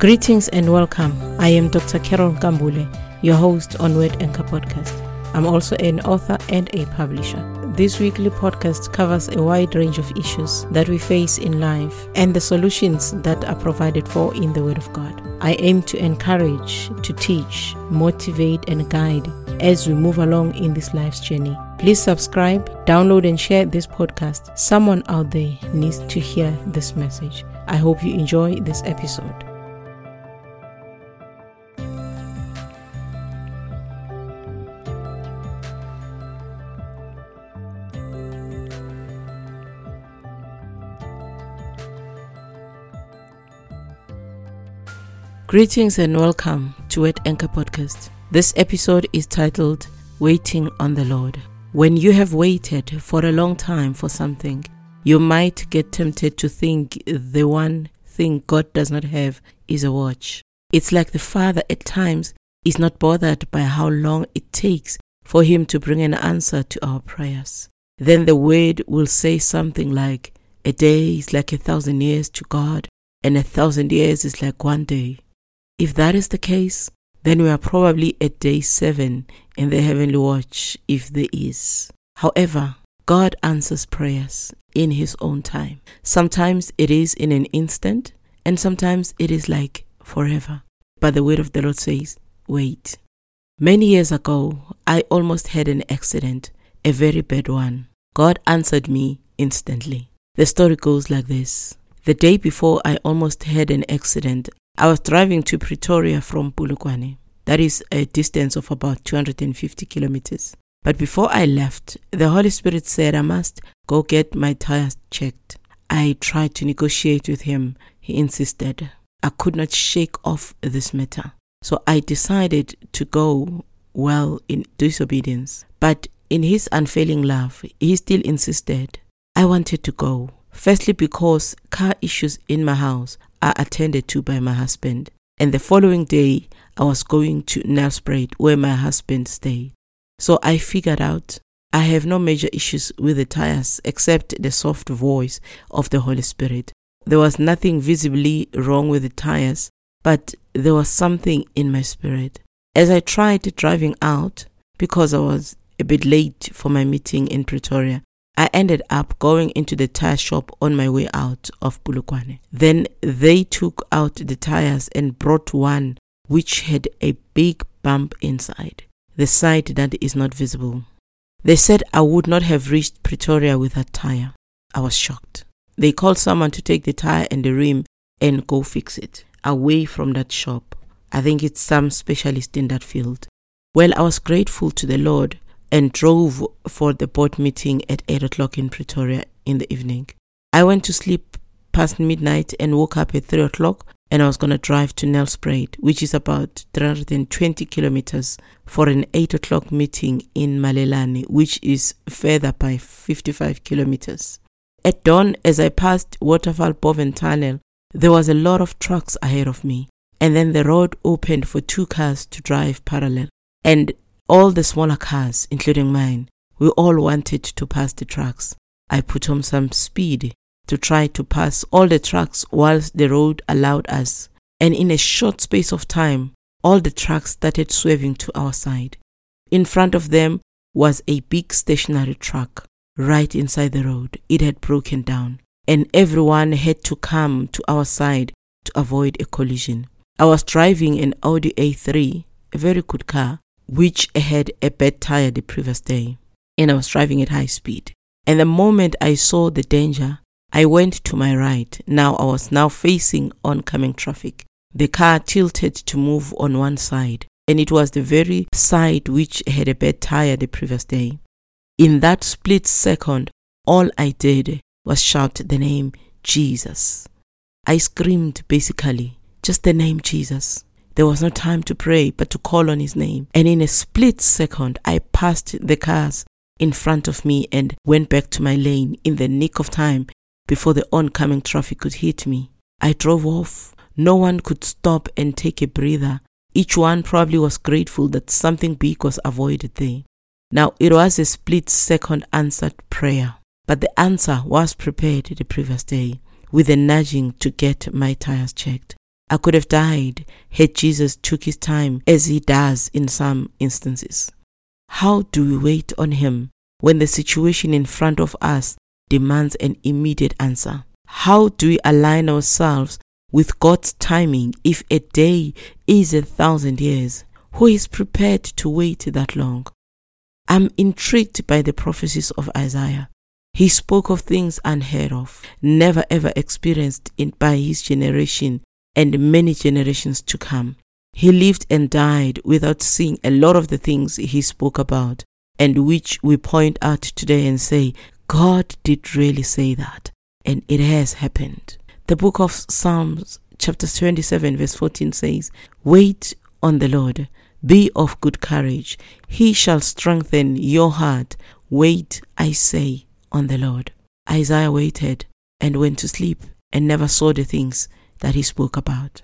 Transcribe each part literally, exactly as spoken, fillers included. Greetings and welcome. I am Doctor Carol Kambule, your host on Word Anchor Podcast. I'm also an author and a publisher. This weekly podcast covers a wide range of issues that we face in life and the solutions that are provided for in the Word of God. I aim to encourage, to teach, motivate, and guide as we move along in this life's journey. Please subscribe, download, and share this podcast. Someone out there needs to hear this message. I hope you enjoy this episode. Greetings and welcome to Word Anchor Podcast. This episode is titled, Waiting on the Lord. When you have waited for a long time for something, you might get tempted to think the one thing God does not have is a watch. It's like the Father at times is not bothered by how long it takes for Him to bring an answer to our prayers. Then the Word will say something like, a day is like a thousand years to God, and a thousand years is like one day. If that is the case, then we are probably at day seven in the heavenly watch, if there is. However, God answers prayers in His own time. Sometimes it is in an instant, and sometimes it is like forever. But the word of the Lord says, wait. Many years ago, I almost had an accident, a very bad one. God answered me instantly. The story goes like this. The day before I almost had an accident, I was driving to Pretoria from Bulugwani. That is a distance of about two hundred fifty kilometers. But before I left, the Holy Spirit said I must go get my tires checked. I tried to negotiate with Him. He insisted. I could not shake off this matter. So I decided to go, well, in disobedience. But in His unfailing love, He still insisted. I wanted to go. Firstly, because car issues in my house are attended to by my husband. And the following day, I was going to Nelspruit where my husband stayed. So I figured out I have no major issues with the tires except the soft voice of the Holy Spirit. There was nothing visibly wrong with the tires, but there was something in my spirit. As I tried driving out, because I was a bit late for my meeting in Pretoria, I ended up going into the tire shop on my way out of Bulugwane. Then they took out the tires and brought one which had a big bump inside, the side that is not visible. They said I would not have reached Pretoria with that tire. I was shocked. They called someone to take the tire and the rim and go fix it, away from that shop. I think it's some specialist in that field. Well, I was grateful to the Lord and drove for the board meeting at eight o'clock in Pretoria in the evening. I went to sleep past midnight and woke up at three o'clock, and I was going to drive to Nelspruit, which is about three hundred twenty kilometers, for an eight o'clock meeting in Malelane, which is further by fifty-five kilometers. At dawn, as I passed Waterfall Boven Tunnel, there was a lot of trucks ahead of me, and then the road opened for two cars to drive parallel, and all the smaller cars, including mine, we all wanted to pass the trucks. I put on some speed to try to pass all the trucks whilst the road allowed us. And in a short space of time, all the trucks started swerving to our side. In front of them was a big stationary truck right inside the road. It had broken down, and everyone had to come to our side to avoid a collision. I was driving an Audi A three, a very good car, which had a bad tire the previous day, and I was driving at high speed. And the moment I saw the danger, I went to my right. Now I was now facing oncoming traffic. The car tilted to move on one side, and it was the very side which had a bad tire the previous day. In that split second, all I did was shout the name Jesus. I screamed basically, just the name Jesus. There was no time to pray, but to call on His name. And in a split second, I passed the cars in front of me and went back to my lane in the nick of time before the oncoming traffic could hit me. I drove off. No one could stop and take a breather. Each one probably was grateful that something big was avoided there. Now, it was a split second answered prayer, but the answer was prepared the previous day with a nudging to get my tires checked. I could have died had Jesus took his time, as he does in some instances. How do we wait on him when the situation in front of us demands an immediate answer? How do we align ourselves with God's timing if a day is a thousand years? Who is prepared to wait that long? I'm intrigued by the prophecies of Isaiah. He spoke of things unheard of, never ever experienced in, by his generation and many generations to come. He lived and died without seeing a lot of the things he spoke about, and which we point out today and say, God did really say that, and it has happened. The book of Psalms, chapter twenty-seven, verse fourteen says, "Wait on the Lord, be of good courage. He shall strengthen your heart. Wait, I say, on the Lord." Isaiah waited and went to sleep and never saw the things that he spoke about.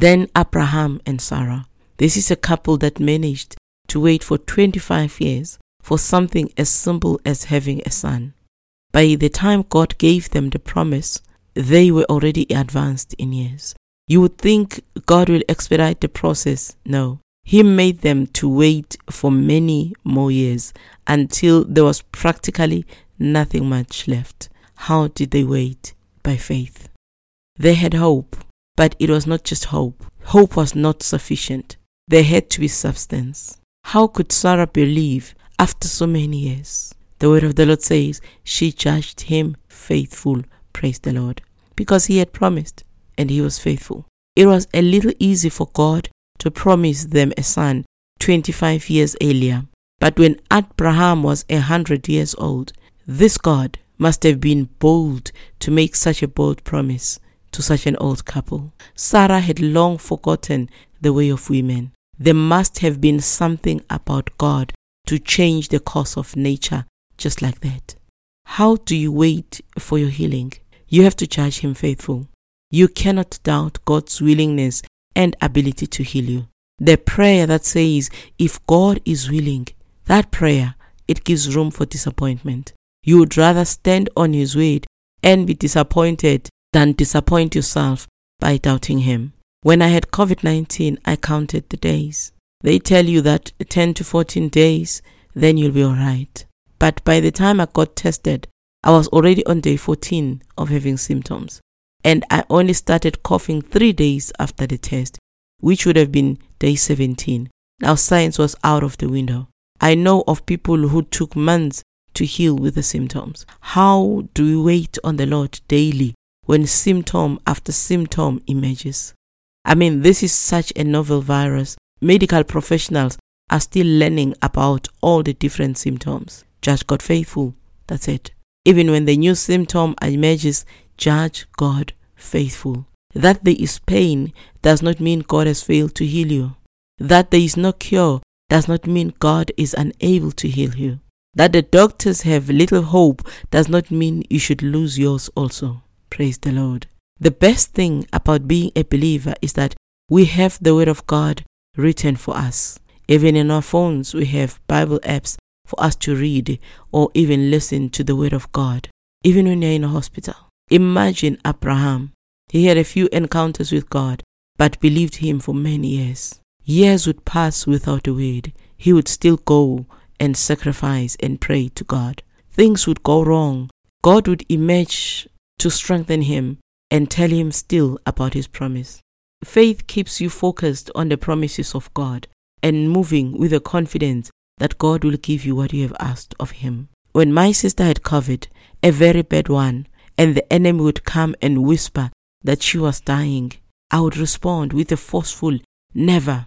Then Abraham and Sarah. This is a couple that managed to wait for twenty-five years for something as simple as having a son. By the time God gave them the promise, they were already advanced in years. You would think God will expedite the process. No. He made them to wait for many more years until there was practically nothing much left. How did they wait? By faith. They had hope, but it was not just hope. Hope was not sufficient. There had to be substance. How could Sarah believe after so many years? The word of the Lord says, she judged him faithful, praise the Lord, because he had promised and he was faithful. It was a little easy for God to promise them a son twenty-five years earlier. But when Abraham was a hundred years old, this God must have been bold to make such a bold promise to such an old couple. Sarah had long forgotten the way of women. There must have been something about God to change the course of nature just like that. How do you wait for your healing? You have to judge him faithful. You cannot doubt God's willingness and ability to heal you. The prayer that says, if God is willing, that prayer, it gives room for disappointment. You would rather stand on his word and be disappointed than disappoint yourself by doubting him. When I had covid nineteen, I counted the days. They tell you that ten to fourteen days, then you'll be all right. But by the time I got tested, I was already on day fourteen of having symptoms. And I only started coughing three days after the test, which would have been day seventeen. Now science was out of the window. I know of people who took months to heal with the symptoms. How do we wait on the Lord daily when symptom after symptom emerges? I mean, this is such a novel virus. Medical professionals are still learning about all the different symptoms. Judge God faithful. That's it. Even when the new symptom emerges, judge God faithful. That there is pain does not mean God has failed to heal you. That there is no cure does not mean God is unable to heal you. That the doctors have little hope does not mean you should lose yours also. Praise the Lord. The best thing about being a believer is that we have the Word of God written for us. Even in our phones, we have Bible apps for us to read or even listen to the Word of God, even when you're in a hospital. Imagine Abraham. He had a few encounters with God, but believed him for many years. Years would pass without a word. He would still go and sacrifice and pray to God. Things would go wrong. God would emerge to strengthen him and tell him still about his promise. Faith keeps you focused on the promises of God and moving with the confidence that God will give you what you have asked of him. When my sister had COVID, a very bad one, and the enemy would come and whisper that she was dying, I would respond with a forceful never.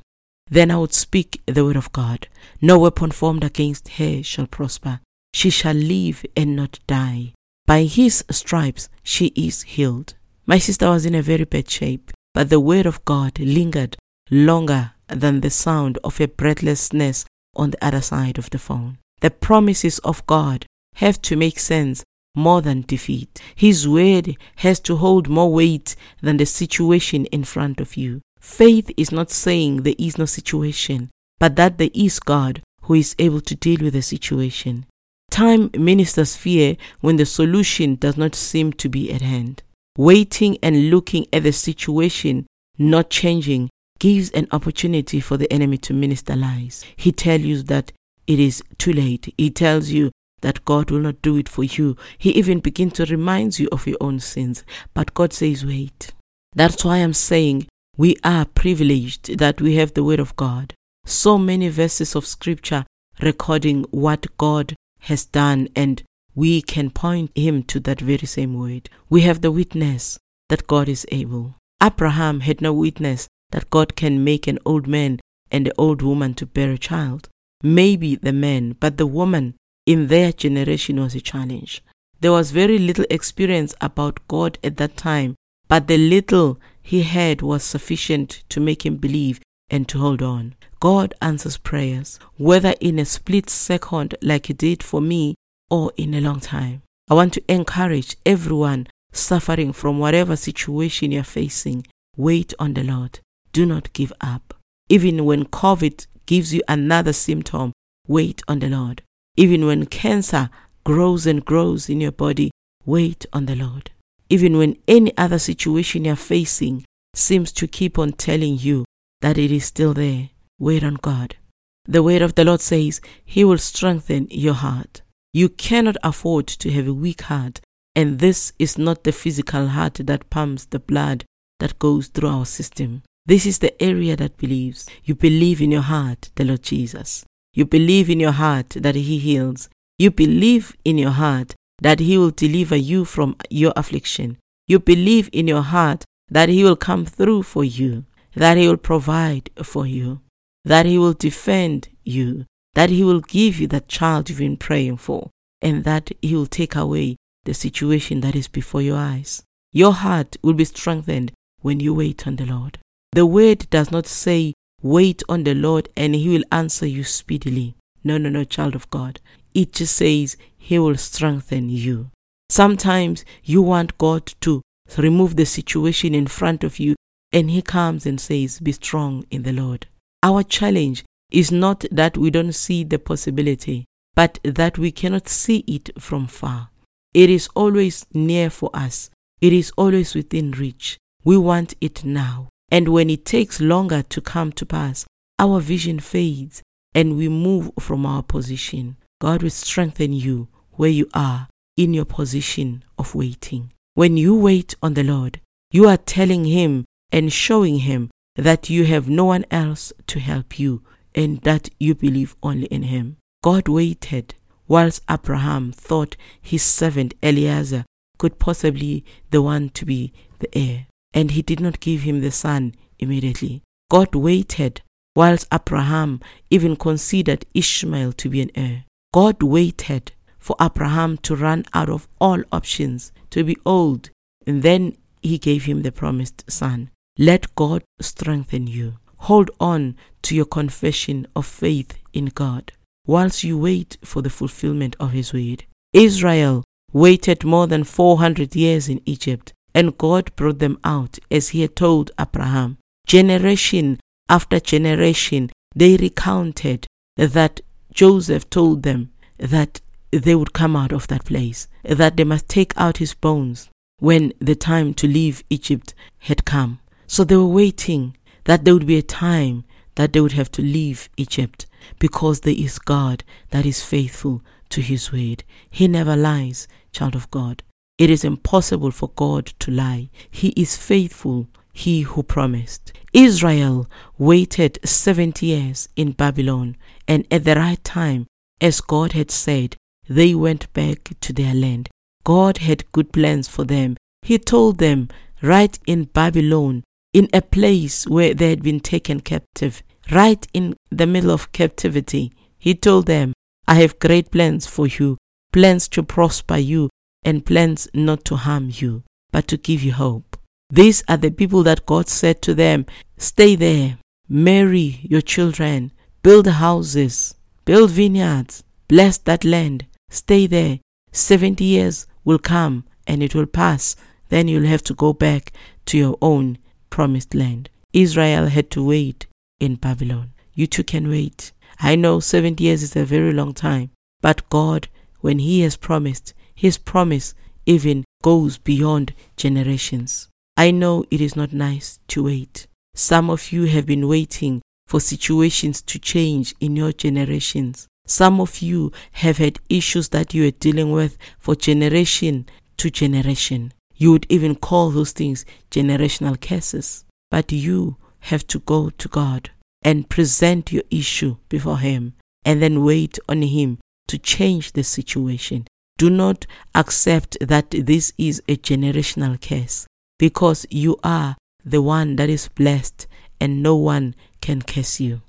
Then I would speak the word of God. No weapon formed against her shall prosper. She shall live and not die. By his stripes she is healed. My sister was in a very bad shape, but the word of God lingered longer than the sound of her breathlessness on the other side of the phone. The promises of God have to make sense more than defeat. His word has to hold more weight than the situation in front of you. Faith is not saying there is no situation, but that there is God who is able to deal with the situation. Time ministers fear when the solution does not seem to be at hand. Waiting and looking at the situation not changing, gives an opportunity for the enemy to minister lies. He tells you that it is too late. He tells you that God will not do it for you. He even begins to remind you of your own sins. But God says, wait. That's why I'm saying we are privileged that we have the Word of God. So many verses of Scripture recording what God has done, and we can point him to that very same word. We have the witness that God is able. Abraham had no witness that God can make an old man and an old woman to bear a child. Maybe the man, but the woman in their generation was a challenge. There was very little experience about God at that time, but the little he had was sufficient to make him believe and to hold on. God answers prayers, whether in a split second like he did for me or in a long time. I want to encourage everyone suffering from whatever situation you're facing, wait on the Lord. Do not give up. Even when COVID gives you another symptom, wait on the Lord. Even when cancer grows and grows in your body, wait on the Lord. Even when any other situation you're facing seems to keep on telling you that it is still there, wait on God. The word of the Lord says, He will strengthen your heart. You cannot afford to have a weak heart, and this is not the physical heart that pumps the blood that goes through our system. This is the area that believes. You believe in your heart, the Lord Jesus. You believe in your heart that He heals. You believe in your heart that He will deliver you from your affliction. You believe in your heart that He will come through for you, that He will provide for you, that He will defend you, that He will give you that child you've been praying for, and that He will take away the situation that is before your eyes. Your heart will be strengthened when you wait on the Lord. The word does not say, wait on the Lord and He will answer you speedily. No, no, no, child of God. It just says He will strengthen you. Sometimes you want God to remove the situation in front of you, and He comes and says, be strong in the Lord. Our challenge is not that we don't see the possibility, but that we cannot see it from far. It is always near for us. It is always within reach. We want it now. And when it takes longer to come to pass, our vision fades and we move from our position. God will strengthen you where you are in your position of waiting. When you wait on the Lord, you are telling Him and showing Him that you have no one else to help you and that you believe only in Him. God waited whilst Abraham thought his servant Eliezer could possibly be the one to be the heir. And He did not give him the son immediately. God waited whilst Abraham even considered Ishmael to be an heir. God waited for Abraham to run out of all options, to be old, and then He gave him the promised son. Let God strengthen you. Hold on to your confession of faith in God whilst you wait for the fulfillment of His word. Israel waited more than four hundred years in Egypt, and God brought them out as He had told Abraham. Generation after generation, they recounted that Joseph told them that they would come out of that place, that they must take out his bones when the time to leave Egypt had come. So they were waiting that there would be a time that they would have to leave Egypt, because there is God that is faithful to His word. He never lies, child of God. It is impossible for God to lie. He is faithful, He who promised. Israel waited seventy years in Babylon, and at the right time, as God had said, they went back to their land. God had good plans for them. He told them right in Babylon, in a place where they had been taken captive, right in the middle of captivity, He told them, I have great plans for you, plans to prosper you, and plans not to harm you, but to give you hope. These are the people that God said to them, stay there, marry your children, build houses, build vineyards, bless that land, stay there. Seventy years will come and it will pass. Then you'll have to go back to your own promised land. Israel had to wait in Babylon. You too can wait. I know seventy years is a very long time, but God, when He has promised, His promise even goes beyond generations. I know it is not nice to wait. Some of you have been waiting for situations to change in your generations. Some of you have had issues that you are dealing with for generation to generation. You would even call those things generational curses. But you have to go to God and present your issue before Him and then wait on Him to change the situation. Do not accept that this is a generational curse, because you are the one that is blessed and no one can curse you.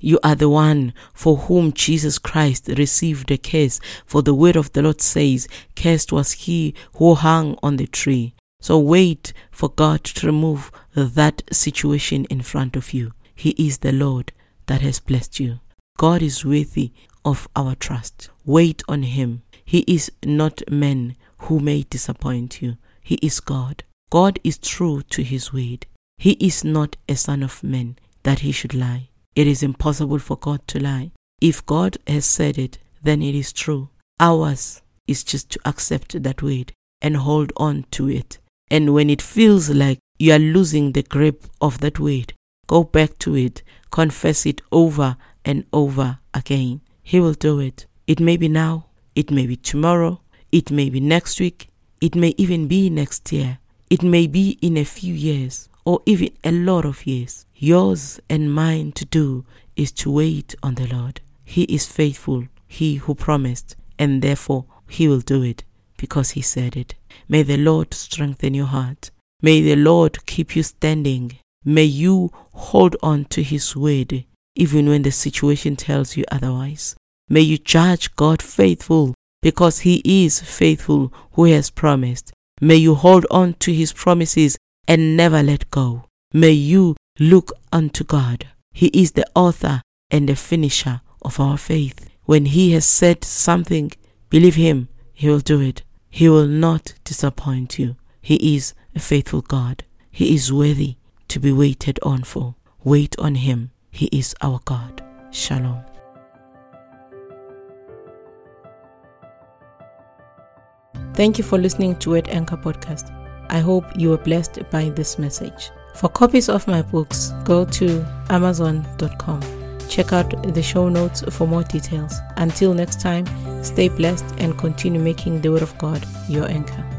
You are the one for whom Jesus Christ received a curse, for the word of the Lord says, "Cursed was he who hung on the tree." So wait for God to remove that situation in front of you. He is the Lord that has blessed you. God is worthy of our trust. Wait on Him. He is not man who may disappoint you. He is God. God is true to His word. He is not a son of man that He should lie. It is impossible for God to lie. If God has said it, then it is true. Ours is just to accept that word and hold on to it. And when it feels like you are losing the grip of that word, go back to it. Confess it over and over again. He will do it. It may be now. It may be tomorrow. It may be next week. It may even be next year. It may be in a few years or even a lot of years. Yours and mine to do is to wait on the Lord. He is faithful, He who promised, and therefore He will do it because He said it. May the Lord strengthen your heart. May the Lord keep you standing. May you hold on to His word even when the situation tells you otherwise. May you judge God faithful, because He is faithful who has promised. May you hold on to His promises and never let go. May you look unto God. He is the author and the finisher of our faith. When He has said something, believe Him, He will do it. He will not disappoint you. He is a faithful God. He is worthy to be waited on for. Wait on Him. He is our God. Shalom. Thank you for listening to Word Anchor Podcast. I hope you were blessed by this message. For copies of my books, go to amazon dot com. Check out the show notes for more details. Until next time, stay blessed and continue making the Word of God your anchor.